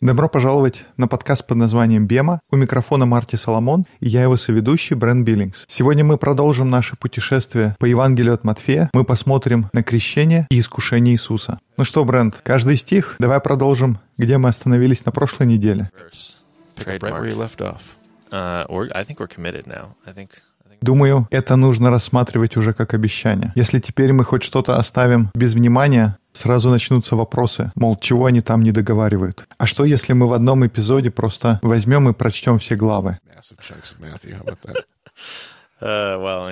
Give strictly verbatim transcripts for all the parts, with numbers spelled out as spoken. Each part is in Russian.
Добро пожаловать на подкаст под названием «Бема». У микрофона Марти Соломон, и я его соведущий Брент Биллингс. Сегодня мы продолжим наше путешествие по Евангелию от Матфея. Мы посмотрим на крещение и искушение Иисуса. Ну что, Брент, каждый стих. Давай продолжим, где мы остановились на прошлой неделе. Думаю, это нужно рассматривать уже как обещание. Если теперь мы хоть что-то оставим без внимания, сразу начнутся вопросы, мол, чего они там не договаривают. А что, если мы в одном эпизоде просто возьмем и прочтем все главы? Во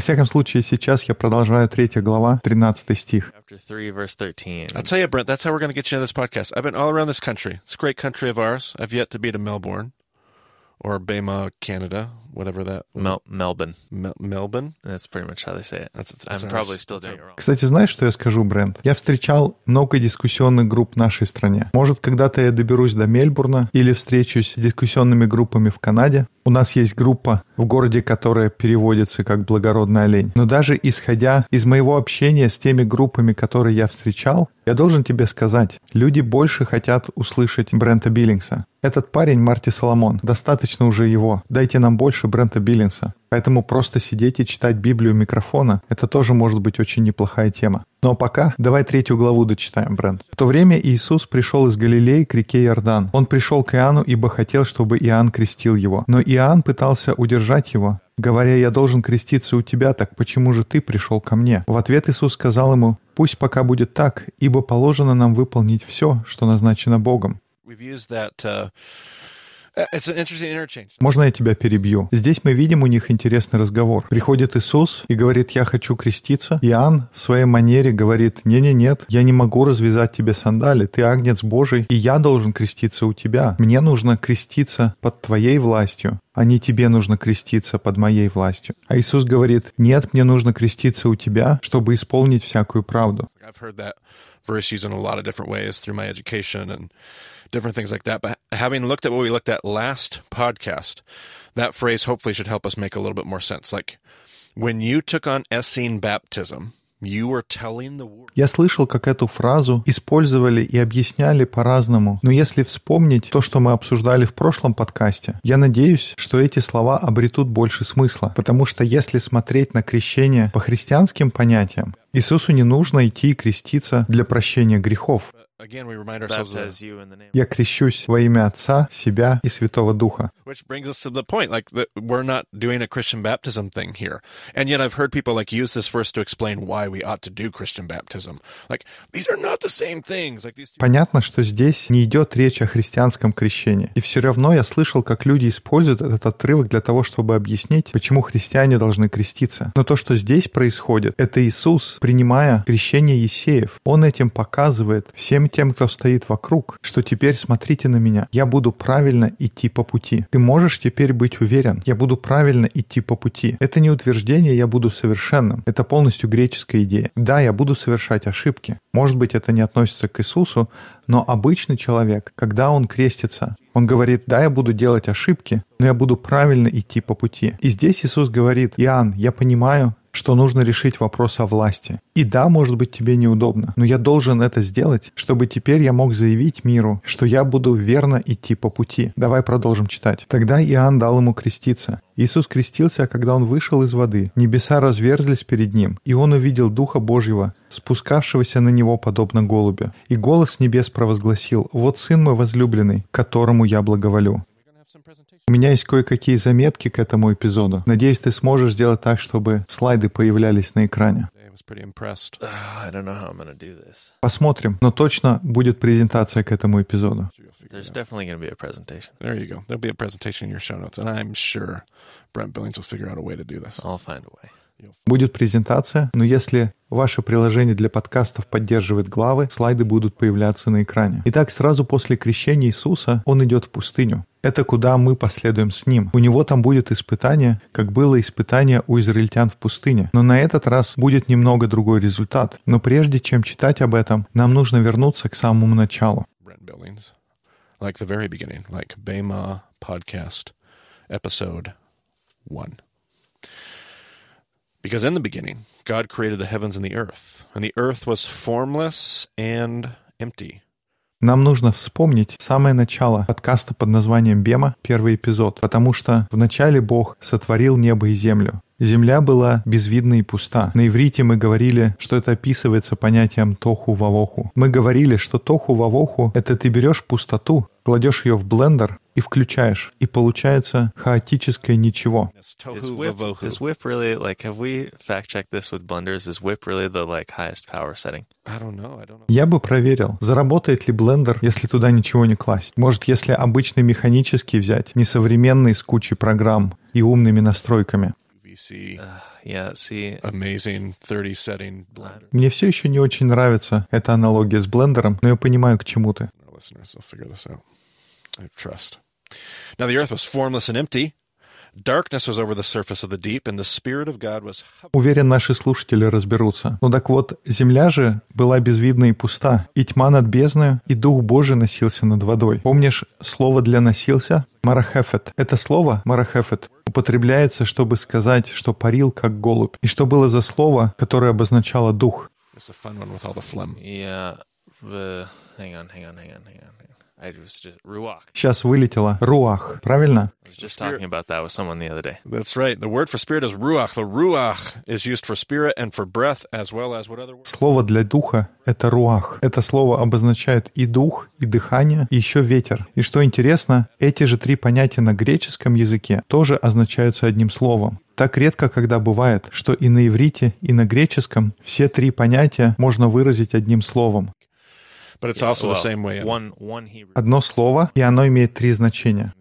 всяком случае, сейчас я продолжаю третья глава, тринадцатый стих. I'll tell you, Brent, that's how we're going to get you into this podcast. I've been all around this country. It's a great country of ours. I've yet to be to Melbourne. Or Bema, Canada, whatever that... Mel- Melbourne. Mel- Melbourne? That's pretty much how they say it. That's, that's I'm probably still doing it wrong. Кстати, знаешь, что я скажу, Брент? Я встречал много дискуссионных групп в нашей стране. Может, когда-то я доберусь до Мельбурна или встречусь с дискуссионными группами в Канаде. У нас есть группа в городе, которая переводится как «Благородный олень». Но даже исходя из моего общения с теми группами, которые я встречал, я должен тебе сказать, люди больше хотят услышать Брента Биллингса. Этот парень Марти Соломон. Достаточно уже его. Дайте нам больше Брента Биллингса. Поэтому просто сидеть и читать Библию микрофона – это тоже может быть очень неплохая тема. Но пока давай третью главу дочитаем, Брент. В то время Иисус пришел из Галилеи к реке Иордан. Он пришел к Иоанну, ибо хотел, чтобы Иоанн крестил его. Но Иоанн пытался удержать его, говоря: «Я должен креститься у тебя, так почему же ты пришел ко мне?» В ответ Иисус сказал ему: «Пусть пока будет так, ибо положено нам выполнить все, что назначено Богом». Можно я тебя перебью? Здесь мы видим у них интересный разговор. Приходит Иисус и говорит: «Я хочу креститься». Иоанн в своей манере говорит: «Не-не-нет, я не могу развязать тебе сандали, ты Агнец Божий, и я должен креститься у тебя. Мне нужно креститься под твоей властью, а не тебе нужно креститься под моей властью». А Иисус говорит: «Нет, мне нужно креститься у тебя, чтобы исполнить всякую правду». Different things like that, but having looked at what we looked at last podcast, that phrase hopefully should help us make a little bit more sense. Like, when you took on Essene baptism, you were telling the world. Я слышал, как эту фразу использовали и объясняли по-разному, но если вспомнить то, что мы обсуждали в прошлом подкасте, я надеюсь, что эти слова обретут больше смысла, потому что если смотреть на крещение по христианским понятиям, Иисусу не нужно идти и креститься для прощения грехов. «Я крещусь во имя Отца, себя и Святого Духа». Понятно, что здесь не идет речь о христианском крещении. И все равно я слышал, как люди используют этот отрывок для того, чтобы объяснить, почему христиане должны креститься. Но то, что здесь происходит, это Иисус, принимая крещение Ессеев. Он этим показывает всем тем, кто стоит вокруг, что теперь смотрите на меня, я буду правильно идти по пути. Ты можешь теперь быть уверен, я буду правильно идти по пути. Это не утверждение «я буду совершенным», это полностью греческая идея. Да, я буду совершать ошибки. Может быть, это не относится к Иисусу, но обычный человек, когда он крестится, он говорит: «Да, я буду делать ошибки, но я буду правильно идти по пути». И здесь Иисус говорит: «Иоанн, я понимаю, что нужно решить вопрос о власти. И да, может быть, тебе неудобно, но я должен это сделать, чтобы теперь я мог заявить миру, что я буду верно идти по пути». Давай продолжим читать. «Тогда Иоанн дал ему креститься. Иисус крестился, а когда он вышел из воды, небеса разверзлись перед ним, и он увидел Духа Божьего, спускавшегося на него подобно голубя. И голос с небес провозгласил: «Вот Сын мой возлюбленный, которому я благоволю». У меня есть кое-какие заметки к этому эпизоду. Надеюсь, ты сможешь сделать так, чтобы слайды появлялись на экране. Посмотрим, но точно будет презентация к этому эпизоду. Будет презентация, но если ваше приложение для подкастов поддерживает главы, слайды будут появляться на экране. Итак, сразу после крещения Иисуса он идет в пустыню. Это куда мы последуем с ним. У него там будет испытание, как было испытание у израильтян в пустыне. Но на этот раз будет немного другой результат. Но прежде чем читать об этом, нам нужно вернуться к самому началу. Because in the beginning, God created the heavens and the earth, and the earth was formless and empty. Нам нужно вспомнить самое начало подкаста под названием «Бема», первый эпизод, потому что вначале Бог сотворил небо и землю. Земля была безвидна и пуста. На иврите мы говорили, что это описывается понятием «тоху-вавоху». Мы говорили, что «тоху-вавоху» — это ты берешь пустоту, кладешь ее в блендер и включаешь, и получается хаотическое ничего. Я бы проверил, заработает ли блендер, если туда ничего не класть. Может, если обычный механический взять, несовременный с кучей программ и умными настройками. Мне все еще не очень нравится эта аналогия с блендером, но я понимаю, к чему ты. Уверен, наши слушатели разберутся. Ну так вот, земля же была безвидна и пуста, и тьма над бездною, и Дух Божий носился над водой. Помнишь слово для «носился»? Марахефет. Это слово «марахефет» употребляется, чтобы сказать, что парил как голубь. И что было за слово, которое обозначало дух? Сейчас вылетело руах, правильно? Слово для духа — это руах. Это слово обозначает и дух, и дыхание, и еще ветер. И что интересно, эти же три понятия на греческом языке тоже означаются одним словом. Так редко когда бывает, что и на иврите, и на греческом все три понятия можно выразить одним словом. Одно слово, и оно имеет три значения.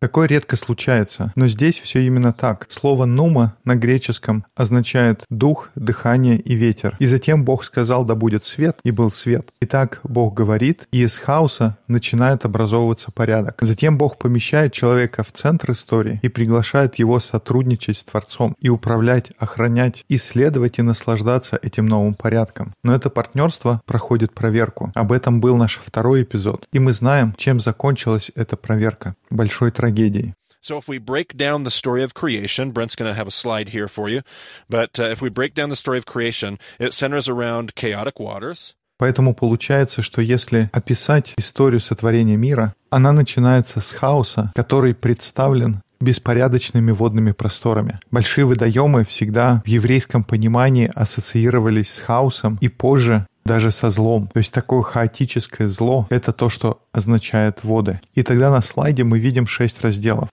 Такое редко случается, но здесь все именно так. Слово «нума» на греческом означает «дух», «дыхание» и «ветер». И затем Бог сказал, да будет свет, и был свет. Итак, Бог говорит, и из хаоса начинает образовываться порядок. Затем Бог помещает человека в центр истории и приглашает его сотрудничать с Творцом и управлять, охранять, исследовать и наслаждаться этим новым порядком. Но это партнерство проходит проверку. Об этом был наш второй эпизод, и мы знаем, чем закончилась эта проверка — большой трагедией. So if we break down the story of creation, Brent's going to have a slide here for you, but uh, if we break down the story of creation, it centers around chaotic waters. Поэтому получается, что если описать историю сотворения мира, она начинается с хаоса, который представлен беспорядочными водными просторами. Большие водоемы всегда в еврейском понимании ассоциировались с хаосом и позже даже со злом. То есть такое хаотическое зло — это то, что означает воды. И тогда на слайде мы видим шесть разделов.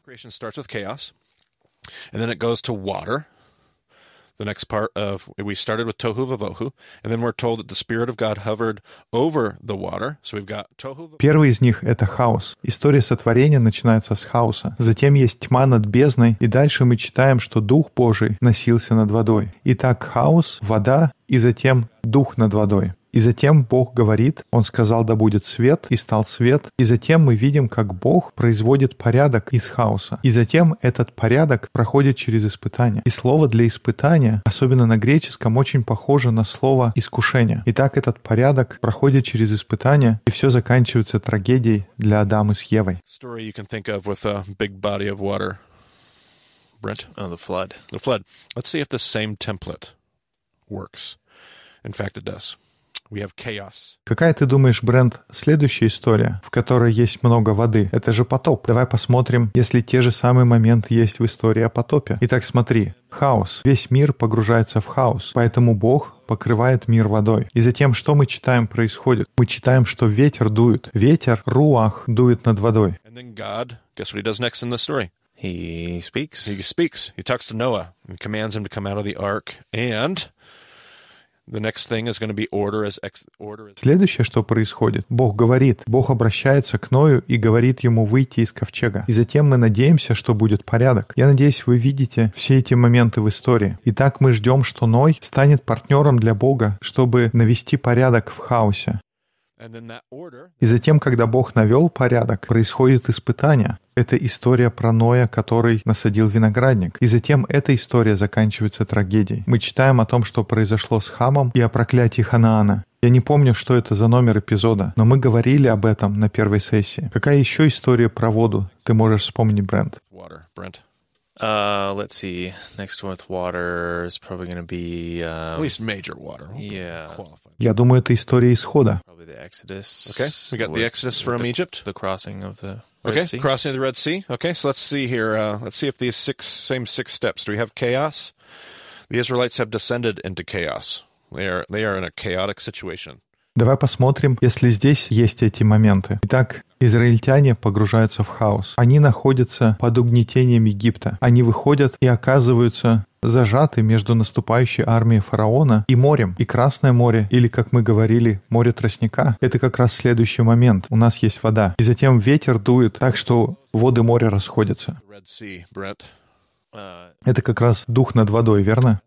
The next part of we started with tohu vavohu, and then we're told that the Spirit of God hovered over the water. So we've got tohu. Первый из них — это хаос. История сотворения начинается с хаоса. Затем есть тьма над бездной, и дальше мы читаем, что Дух Божий носился над водой. Итак, хаос, вода, и затем Дух над водой. И затем Бог говорит, Он сказал, да будет свет, и стал свет. И затем мы видим, как Бог производит порядок из хаоса. И затем этот порядок проходит через испытание. И слово для испытания, особенно на греческом, очень похоже на слово искушение. Итак, этот порядок проходит через испытание, и все заканчивается трагедией для Адама с Евой. Какая, ты думаешь, Брент, следующая история, в которой есть много воды? Это же потоп. Давай посмотрим, если те же самые моменты есть в истории о потопе. Итак, смотри. Хаос. Весь мир погружается в хаос. Поэтому Бог покрывает мир водой. И затем, что мы читаем, происходит? Мы читаем, что ветер дует. Ветер, руах, дует над водой. He speaks. He speaks. He talks to Noah and commands him to come out of the ark and... Следующее, что происходит, Бог говорит, Бог обращается к Ною и говорит ему выйти из ковчега. И затем мы надеемся, что будет порядок. Я надеюсь, вы видите все эти моменты в истории. Итак, мы ждем, что Ной станет партнером для Бога, чтобы навести порядок в хаосе. И затем, когда Бог навел порядок, происходит испытание. Это история про Ноя, который насадил виноградник. И затем эта история заканчивается трагедией. Мы читаем о том, что произошло с Хамом и о проклятии Ханаана. Я не помню, что это за номер эпизода, но мы говорили об этом на первой сессии. Какая еще история про воду ты можешь вспомнить, Брент? Uh, let's see. Next one with water is probably going to be um, at least major water. Yeah. Я думаю, это история исхода. Probably the Exodus. Okay, we got the Exodus from Egypt. The crossing of the Red okay, Sea. Crossing of the Red Sea. Okay, so let's see here. Uh, let's see if these six same six steps. Do we have chaos? The Israelites have descended into chaos. They are they are in a chaotic situation. Давай посмотрим, если здесь есть эти моменты. Итак, израильтяне погружаются в хаос. Они находятся под угнетением Египта. Они выходят и оказываются зажаты между наступающей армией фараона и морем. И Красное море, или, как мы говорили, море тростника, это как раз следующий момент. У нас есть вода. И затем ветер дует так, что воды моря расходятся. Это как раз дух над водой, верно?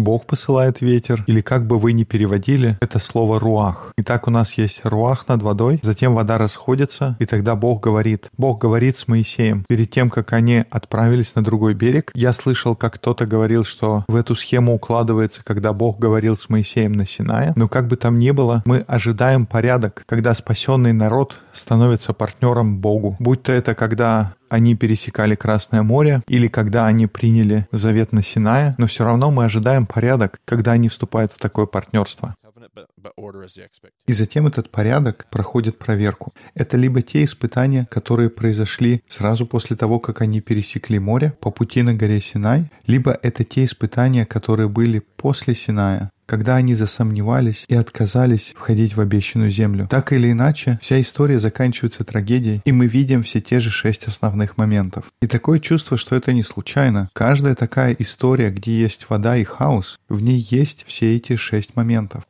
Бог посылает ветер, или как бы вы ни переводили, это слово «руах». Итак, у нас есть «руах» над водой, затем вода расходится, и тогда Бог говорит. Бог говорит с Моисеем. Перед тем, как они отправились на другой берег, я слышал, как кто-то говорил, что в эту схему укладывается, когда Бог говорил с Моисеем на Синае. Но как бы там ни было, мы ожидаем порядок, когда спасенный народ становится партнером Богу. Будь то это когда они пересекали Красное море, или когда они приняли завет на Синае, но все равно мы ожидаем порядок, когда они вступают в такое партнерство. И затем этот порядок проходит проверку. Это либо те испытания, которые произошли сразу после того, как они пересекли море по пути на горе Синай, либо это те испытания, которые были после Синая, когда они засомневались и отказались входить в обещанную землю. Так или иначе, вся история заканчивается трагедией, и мы видим все те же шесть основных моментов. И такое чувство, что это не случайно. Каждая такая история, где есть вода и хаос, в ней есть все эти шесть моментов.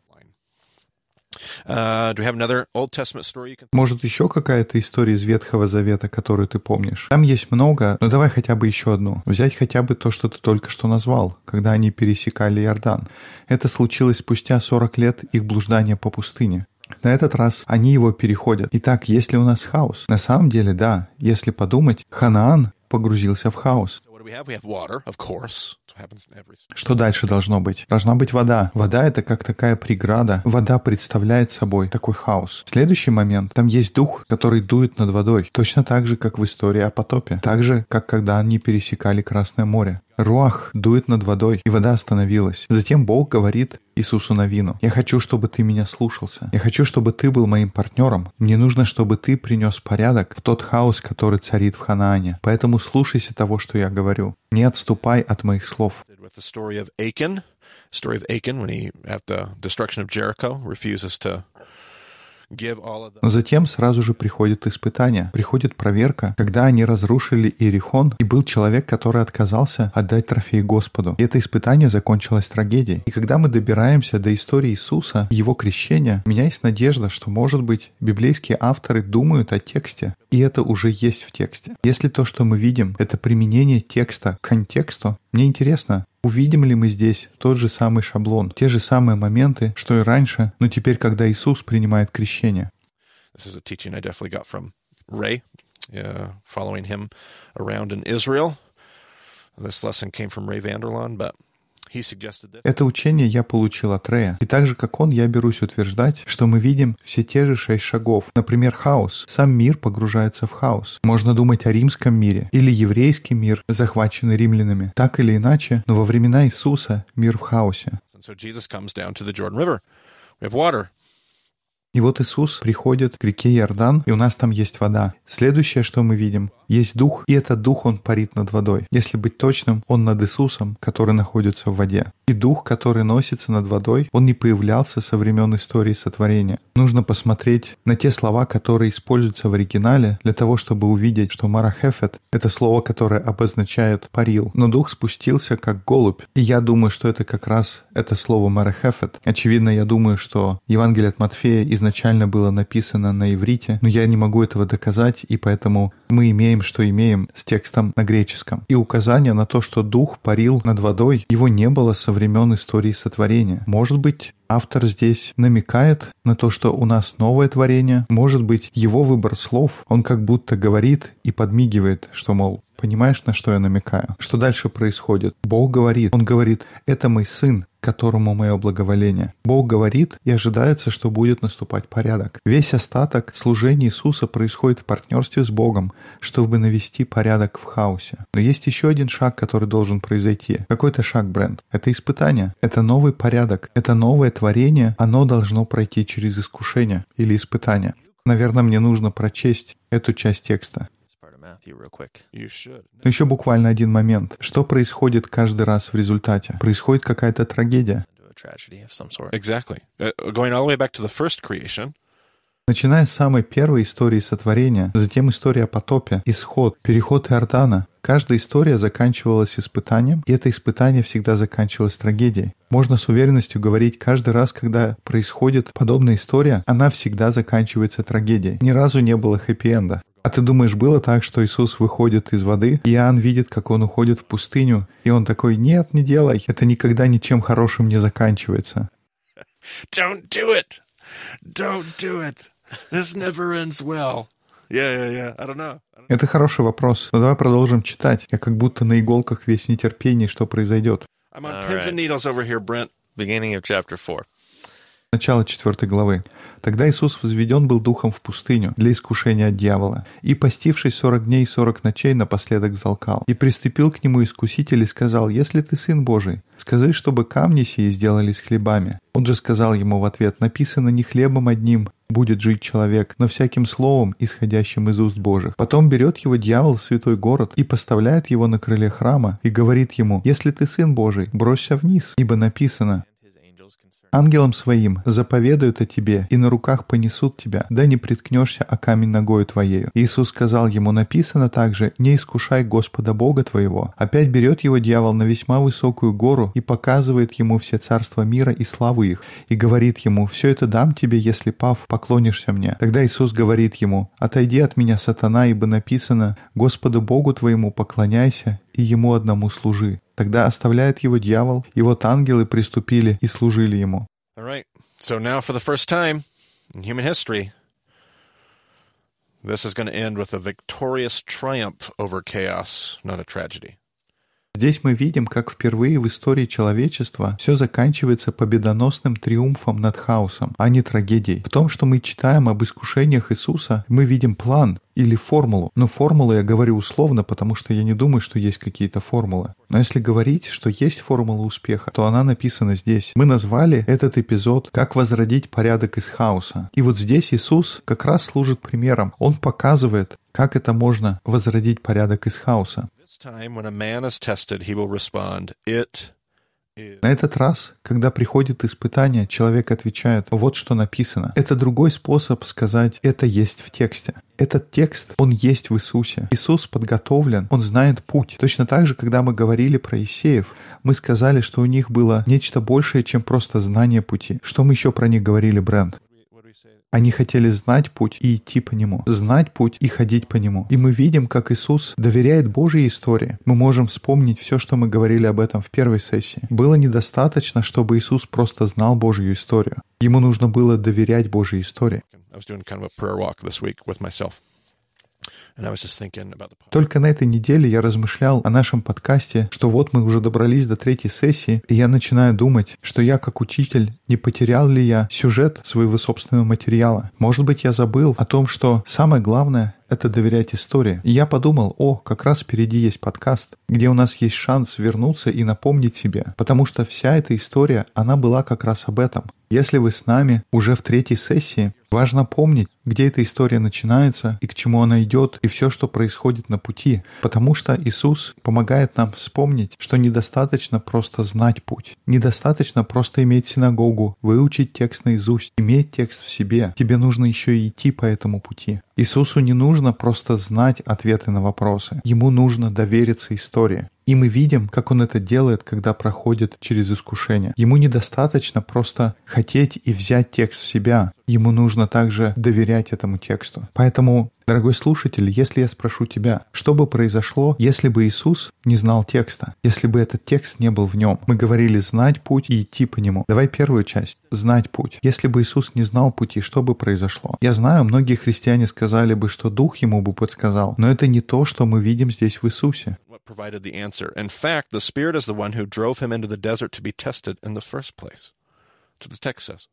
Может, еще какая-то история из Ветхого Завета, которую ты помнишь? Там есть много, но давай хотя бы еще одну. Взять хотя бы то, что ты только что назвал, когда они пересекали Иордан. Это случилось спустя сорок лет их блуждания по пустыне. На этот раз они его переходят. Итак, есть ли у нас хаос? На самом деле, да. Если подумать, Ханаан погрузился в хаос. Что дальше должно быть? Должна быть вода. Вода — это как такая преграда. Вода представляет собой такой хаос. Следующий момент. Там есть дух, который дует над водой. Точно так же, как в истории о потопе. Так же, как когда они пересекали Красное море. Руах дует над водой, и вода остановилась. Затем Бог говорит Иисусу Навину: «Я хочу, чтобы ты меня слушался. Я хочу, чтобы ты был моим партнером. Мне нужно, чтобы ты принес порядок в тот хаос, который царит в Ханаане. Поэтому слушайся того, что я говорю. Не отступай от моих слов». Но затем сразу же приходит испытание, приходит проверка, когда они разрушили Иерихон, и был человек, который отказался отдать трофей Господу. И это испытание закончилось трагедией. И когда мы добираемся до истории Иисуса и его крещения, у меня есть надежда, что, может быть, библейские авторы думают о тексте, и это уже есть в тексте. Если то, что мы видим, это применение текста к контексту, мне интересно, увидим ли мы здесь тот же самый шаблон, те же самые моменты, что и раньше, но теперь, когда Иисус принимает крещение. Это учение я получил от Рея, и так же, как он, я берусь утверждать, что мы видим все те же шесть шагов. Например, хаос. Сам мир погружается в хаос. Можно думать о римском мире или еврейский мир, захваченный римлянами. Так или иначе, но во времена Иисуса мир в хаосе. И вот Иисус приходит к реке Иордан, и у нас там есть вода. Следующее, что мы видим, есть дух, и этот дух, он парит над водой. Если быть точным, он над Иисусом, который находится в воде. И дух, который носится над водой, он не появлялся со времен истории сотворения. Нужно посмотреть на те слова, которые используются в оригинале, для того, чтобы увидеть, что «марахефет» — это слово, которое обозначает «парил». Но дух спустился как голубь. И я думаю, что это как раз это слово «марахефет». Очевидно, я думаю, что Евангелие от Матфея изначально было написано на иврите, но я не могу этого доказать, и поэтому мы имеем, что имеем с текстом на греческом. И указание на то, что дух парил над водой, его не было со времен истории сотворения. Может быть, автор здесь намекает на то, что у нас новое творение. Может быть, его выбор слов, он как будто говорит и подмигивает, что, мол, понимаешь, на что я намекаю? Что дальше происходит? Бог говорит, он говорит: «Это мой сын, которому мое благоволение. Бог говорит, и ожидается, что будет наступать порядок. Весь остаток служения Иисуса происходит в партнерстве с Богом, чтобы навести порядок в хаосе. Но есть еще один шаг, который должен произойти. Какой-то шаг, Брент. Это испытание. Это новый порядок. Это новое творение. Оно должно пройти через искушение или испытание. Наверное, мне нужно прочесть эту часть текста. Но еще буквально один момент. Что происходит каждый раз в результате? Происходит какая-то трагедия. Начиная с самой первой истории сотворения, затем история о потопе, исход, переход Иордана, каждая история заканчивалась испытанием, и это испытание всегда заканчивалось трагедией. Можно с уверенностью говорить, каждый раз, когда происходит подобная история, она всегда заканчивается трагедией. Ни разу не было хэппи-энда. А ты думаешь, было так, что Иисус выходит из воды, и Иоанн видит, как он уходит в пустыню, и он такой: «Нет, не делай, это никогда ничем хорошим не заканчивается». Don't do it! Don't do it! This never ends well. Yeah, yeah, yeah. I don't know. Это хороший вопрос, но давай продолжим читать. Я как будто на иголках весь в нетерпении, что произойдет. I'm on pins and needles over here, Brent. Beginning of chapter four. Начало четвертой главы. «Тогда Иисус возведен был духом в пустыню для искушения от дьявола, и, постившись сорок дней и сорок ночей, напоследок взалкал. И приступил к нему искуситель и сказал: «Если ты сын Божий, скажи, чтобы камни сии сделались хлебами». Он же сказал ему в ответ: «Написано, не хлебом одним будет жить человек, но всяким словом, исходящим из уст Божьих». Потом берет его дьявол в святой город и поставляет его на крыле храма и говорит ему: «Если ты сын Божий, бросься вниз, ибо написано: ангелам своим заповедуют о тебе, и на руках понесут тебя, да не приткнешься о камень ногою твоею». Иисус сказал ему: «Написано также, не искушай Господа Бога твоего». Опять берет его дьявол на весьма высокую гору и показывает ему все царства мира и славу их, и говорит ему: «Все это дам тебе, если, пав, поклонишься мне». Тогда Иисус говорит ему: «Отойди от меня, сатана, ибо написано: Господу Богу твоему поклоняйся и ему одному служи». Тогда оставляет его дьявол, и вот ангелы приступили и служили ему. Здесь мы видим, как впервые в истории человечества все заканчивается победоносным триумфом над хаосом, а не трагедией. В том, что мы читаем об искушениях Иисуса, мы видим план или формулу. Но формулу я говорю условно, потому что я не думаю, что есть какие-то формулы. Но если говорить, что есть формула успеха, то она написана здесь. Мы назвали этот эпизод «Как возродить порядок из хаоса». И вот здесь Иисус как раз служит примером. Он показывает, как это можно возродить порядок из хаоса. На этот раз, когда приходит испытание, человек отвечает: вот что написано. Это другой способ сказать: это есть в тексте. Этот текст, он есть в Иисусе. Иисус подготовлен, он знает путь. Точно так же, когда мы говорили про Иисеев, мы сказали, что у них было нечто большее, чем просто знание пути. Что мы еще про них говорили, Брент? Они хотели знать путь и идти по нему, знать путь и ходить по нему. И мы видим, как Иисус доверяет Божьей истории. Мы можем вспомнить все, что мы говорили об этом в первой сессии. Было недостаточно, чтобы Иисус просто знал Божью историю. Ему нужно было доверять Божьей истории. Только на этой неделе я размышлял о нашем подкасте, что вот мы уже добрались до третьей сессии, и я начинаю думать, что я как учитель, не потерял ли я сюжет своего собственного материала. Может быть, я забыл о том, что самое главное — это доверять истории. И я подумал: о, как раз впереди есть подкаст, где у нас есть шанс вернуться и напомнить себе, потому что вся эта история, она была как раз об этом. Если вы с нами уже в третьей сессии, важно помнить, где эта история начинается и к чему она идет, и все, что происходит на пути, потому что Иисус помогает нам вспомнить, что недостаточно просто знать путь, недостаточно просто иметь синагогу, выучить текст наизусть, иметь текст в себе, тебе нужно еще и идти по этому пути. Иисусу не нужно просто знать ответы на вопросы, ему нужно довериться истории. И мы видим, как он это делает, когда проходит через искушение. Ему недостаточно просто хотеть и взять текст в себя. Ему нужно также доверять этому тексту. Поэтому, дорогой слушатель, если я спрошу тебя, что бы произошло, если бы Иисус не знал текста, если бы этот текст не был в нем? Мы говорили знать путь и идти по нему. Давай первую часть. Знать путь. Если бы Иисус не знал пути, что бы произошло? Я знаю, многие христиане сказали бы, что Дух ему бы подсказал, но это не то, что мы видим здесь в Иисусе. provided the answer. In fact, the Spirit is the one who drove him into the desert to be tested in the first place. So the text says.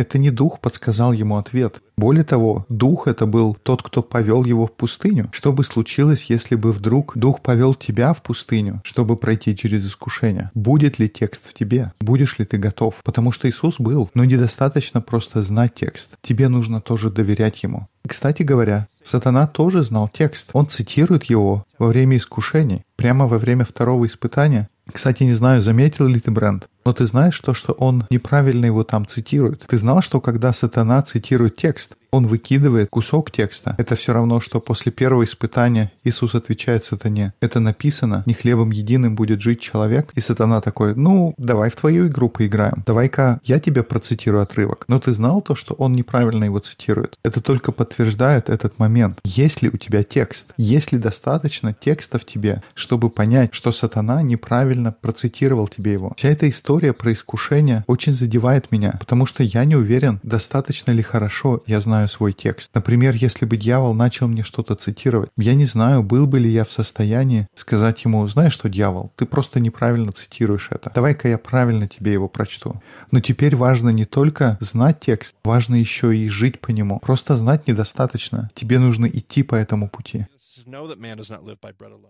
Это не Дух подсказал ему ответ. Более того, Дух — это был тот, кто повел его в пустыню. Что бы случилось, если бы вдруг Дух повел тебя в пустыню, чтобы пройти через искушение? Будет ли текст в тебе? Будешь ли ты готов? Потому что Иисус был, но недостаточно просто знать текст. Тебе нужно тоже доверять Ему. Кстати говоря, Сатана тоже знал текст. Он цитирует его во время искушений, прямо во время второго испытания. Кстати, не знаю, заметил ли ты, Брент, но ты знаешь то, что он неправильно его там цитирует. Ты знал, что когда Сатана цитирует текст, он выкидывает кусок текста. Это все равно, что после первого испытания Иисус отвечает Сатане: «Это написано, не хлебом единым будет жить человек». И Сатана такой: «Ну, давай в твою игру поиграем. Давай-ка я тебе процитирую отрывок». Но ты знал то, что он неправильно его цитирует. Это только подтверждает этот момент. Есть ли у тебя текст? Есть ли достаточно текста в тебе, чтобы понять, что Сатана неправильно процитировал тебе его? Вся эта история про искушение очень задевает меня, потому что я не уверен, достаточно ли хорошо я знаю свой текст. Например, если бы дьявол начал мне что-то цитировать, я не знаю, был бы ли я в состоянии сказать ему: «Знаешь что, дьявол, ты просто неправильно цитируешь это. Давай-ка я правильно тебе его прочту». Но теперь важно не только знать текст, важно еще и жить по нему. Просто знать недостаточно. Тебе нужно идти по этому пути.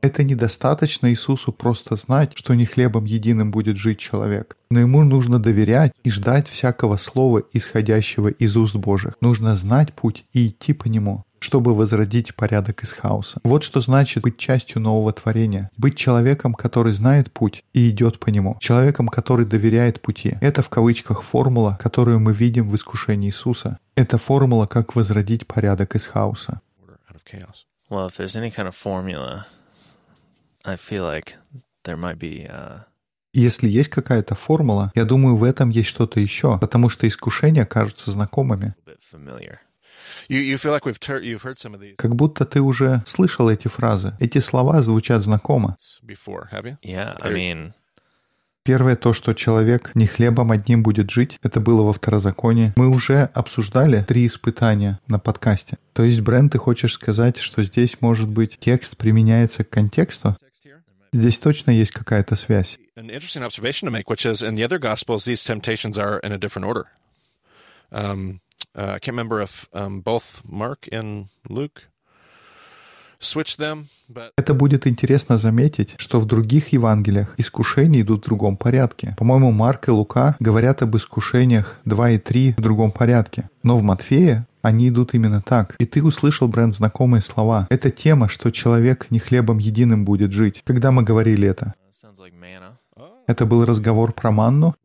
Это недостаточно Иисусу просто знать, что не хлебом единым будет жить человек. Но ему нужно доверять и ждать всякого слова, исходящего из уст Божьих. Нужно знать путь и идти по нему, чтобы возродить порядок из хаоса. Вот что значит быть частью нового творения. Быть человеком, который знает путь и идет по нему. Человеком, который доверяет пути. Это в кавычках формула, которую мы видим в искушении Иисуса. Это формула, как возродить порядок из хаоса. Well, if there's any kind of formula, I feel like there might be... Uh... Если есть какая-то формула, я думаю, в этом есть что-то еще, потому что искушения кажутся знакомыми. Как будто ты уже слышал эти фразы. Эти слова звучат знакомо. Yeah, I mean... Первое то, что человек не хлебом одним будет жить, это было во Второзаконии. Мы уже обсуждали три испытания на подкасте. То есть, Брент, ты хочешь сказать, что здесь, может быть, текст применяется к контексту? Здесь точно есть какая-то связь. Это будет интересно заметить, что в других Евангелиях искушения идут в другом порядке. По-моему, Марк и Лука говорят об искушениях два и три в другом порядке. Но в Матфея они идут именно так. И ты услышал, Брент, знакомые слова. Это тема, что человек не хлебом единым будет жить. Когда мы говорили это? Это был разговор про манну.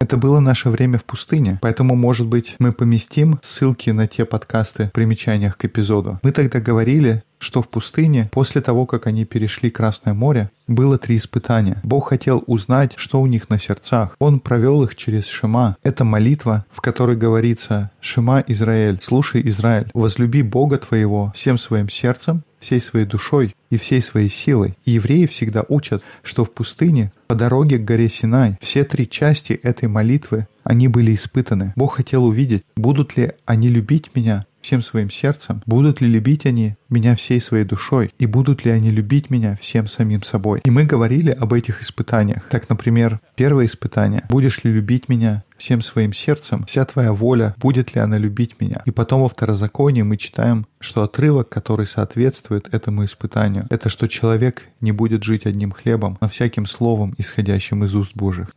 Это было наше время в пустыне, поэтому, может быть, мы поместим ссылки на те подкасты в примечаниях к эпизоду. Мы тогда говорили, что в пустыне, после того, как они перешли Красное море, было три испытания. Бог хотел узнать, что у них на сердцах. Он провел их через Шима. Это молитва, в которой говорится: «Шима, Израиль, слушай, Израиль, возлюби Бога твоего всем своим сердцем, всей своей душой и всей своей силой». И евреи всегда учат, что в пустыне, по дороге к горе Синай, все три части этой молитвы, они были испытаны. Бог хотел увидеть, будут ли они любить меня всем своим сердцем, будут ли любить они меня всей своей душой, и будут ли они любить меня всем самим собой. И мы говорили об этих испытаниях. Так, например, первое испытание: будешь ли любить меня всем своим сердцем, вся твоя воля, будет ли она любить меня. И потом во Второзаконии мы читаем, что отрывок, который соответствует этому испытанию, это что человек не будет жить одним хлебом, но всяким словом, исходящим из уст Божьих.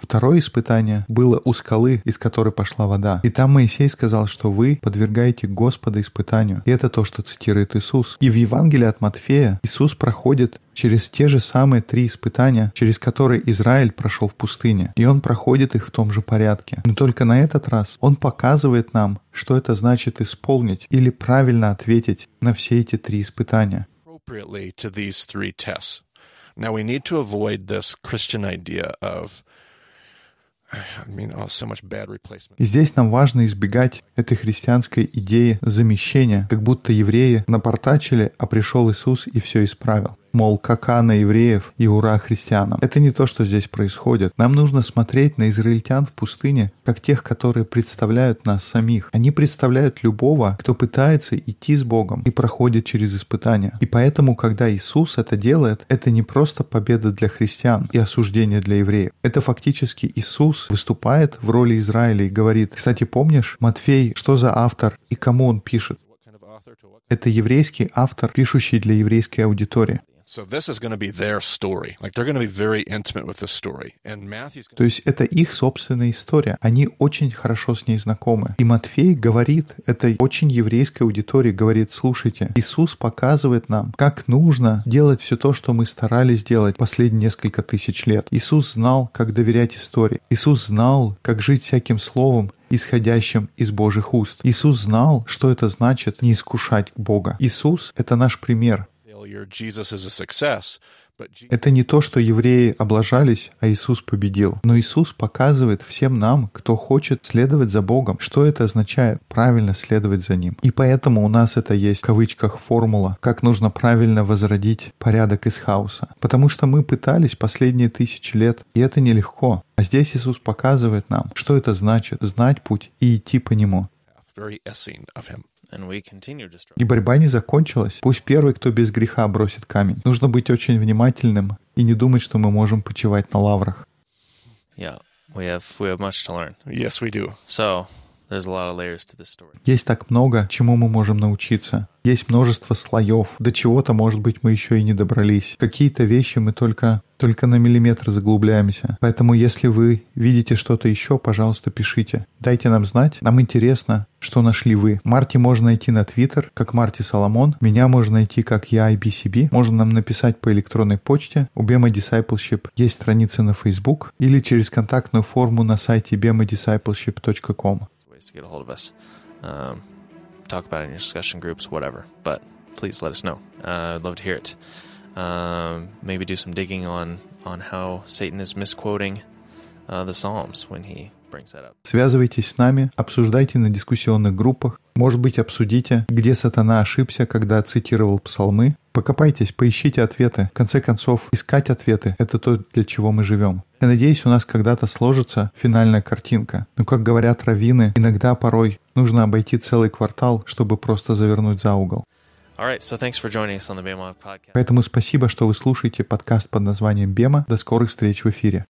Второе испытание было у скалы, из которой пошла вода. И там Моисей сказал, что вы подвергаете Господа испытанию. И это то, что цитирует Иисус. И в Евангелии от Матфея Иисус проходит через те же самые три испытания, через которые Израиль прошел в пустыне. И он проходит их в том же порядке. Но только на этот раз он показывает нам, что это значит исполнить или правильно ответить на все эти три испытания. To these three tests. Now we need to avoid this Christian idea of, I mean, oh, so much bad replacement. И здесь нам важно избегать этой христианской идеи замещения, как будто евреи напортачили, а пришел Иисус и все исправил. мол, кака на евреев и ура христианам. Это не то, что здесь происходит. Нам нужно смотреть на израильтян в пустыне, как тех, которые представляют нас самих. Они представляют любого, кто пытается идти с Богом и проходит через испытания. И поэтому, когда Иисус это делает, это не просто победа для христиан и осуждение для евреев. Это фактически Иисус выступает в роли Израиля и говорит, кстати, помнишь, Матфей, что за автор и кому он пишет? Это еврейский автор, пишущий для еврейской аудитории. То есть это их собственная история. Они очень хорошо с ней знакомы. И Матфей говорит, это очень еврейской аудитории, говорит, слушайте, Иисус показывает нам, как нужно делать все то, что мы старались делать последние несколько тысяч лет. Иисус знал, как доверять истории. Иисус знал, как жить всяким словом, исходящим из Божьих уст. Иисус знал, что это значит не искушать Бога. Иисус — это наш пример. Это не то, что евреи облажались, а Иисус победил. Но Иисус показывает всем нам, кто хочет следовать за Богом, что это означает правильно следовать за Ним. И поэтому у нас это есть в кавычках формула, как нужно правильно возродить порядок из хаоса. Потому что мы пытались последние тысячи лет, и это нелегко. А здесь Иисус показывает нам, что это значит знать путь и идти по нему. И борьба не закончилась. Пусть первый, кто без греха, бросит камень. Нужно быть очень внимательным и не думать, что мы можем почивать на лаврах. Есть так много, чему мы можем научиться. Есть множество слоев. До чего-то, может быть, мы еще и не добрались. Какие-то вещи мы только, только на миллиметр заглубляемся. Поэтому, если вы видите что-то еще, пожалуйста, пишите. Дайте нам знать. Нам интересно, что нашли вы. Марти можно найти на Твиттер, как Марти Соломон. Меня можно найти, как я ай би си би. Можно нам написать по электронной почте. У Bema Discipleship есть страница на Facebook или через контактную форму на сайте бема дисциплшип точка ком. Talk about it in your discussion groups, whatever. But please let us know. Uh, I'd love to hear it. Um, maybe do some digging on on how Satan is misquoting uh, the Psalms when he brings that up. Связывайтесь с нами, обсуждайте на дискуссионных группах. Может быть, обсудите, где сатана ошибся, когда цитировал псалмы. Покопайтесь, поищите ответы. В конце концов, искать ответы — это то, для чего мы живем. Я надеюсь, у нас когда-то сложится финальная картинка. Но, как говорят раввины, иногда, порой, нужно обойти целый квартал, чтобы просто завернуть за угол. Поэтому спасибо, что вы слушаете подкаст под названием «Бема». До скорых встреч в эфире.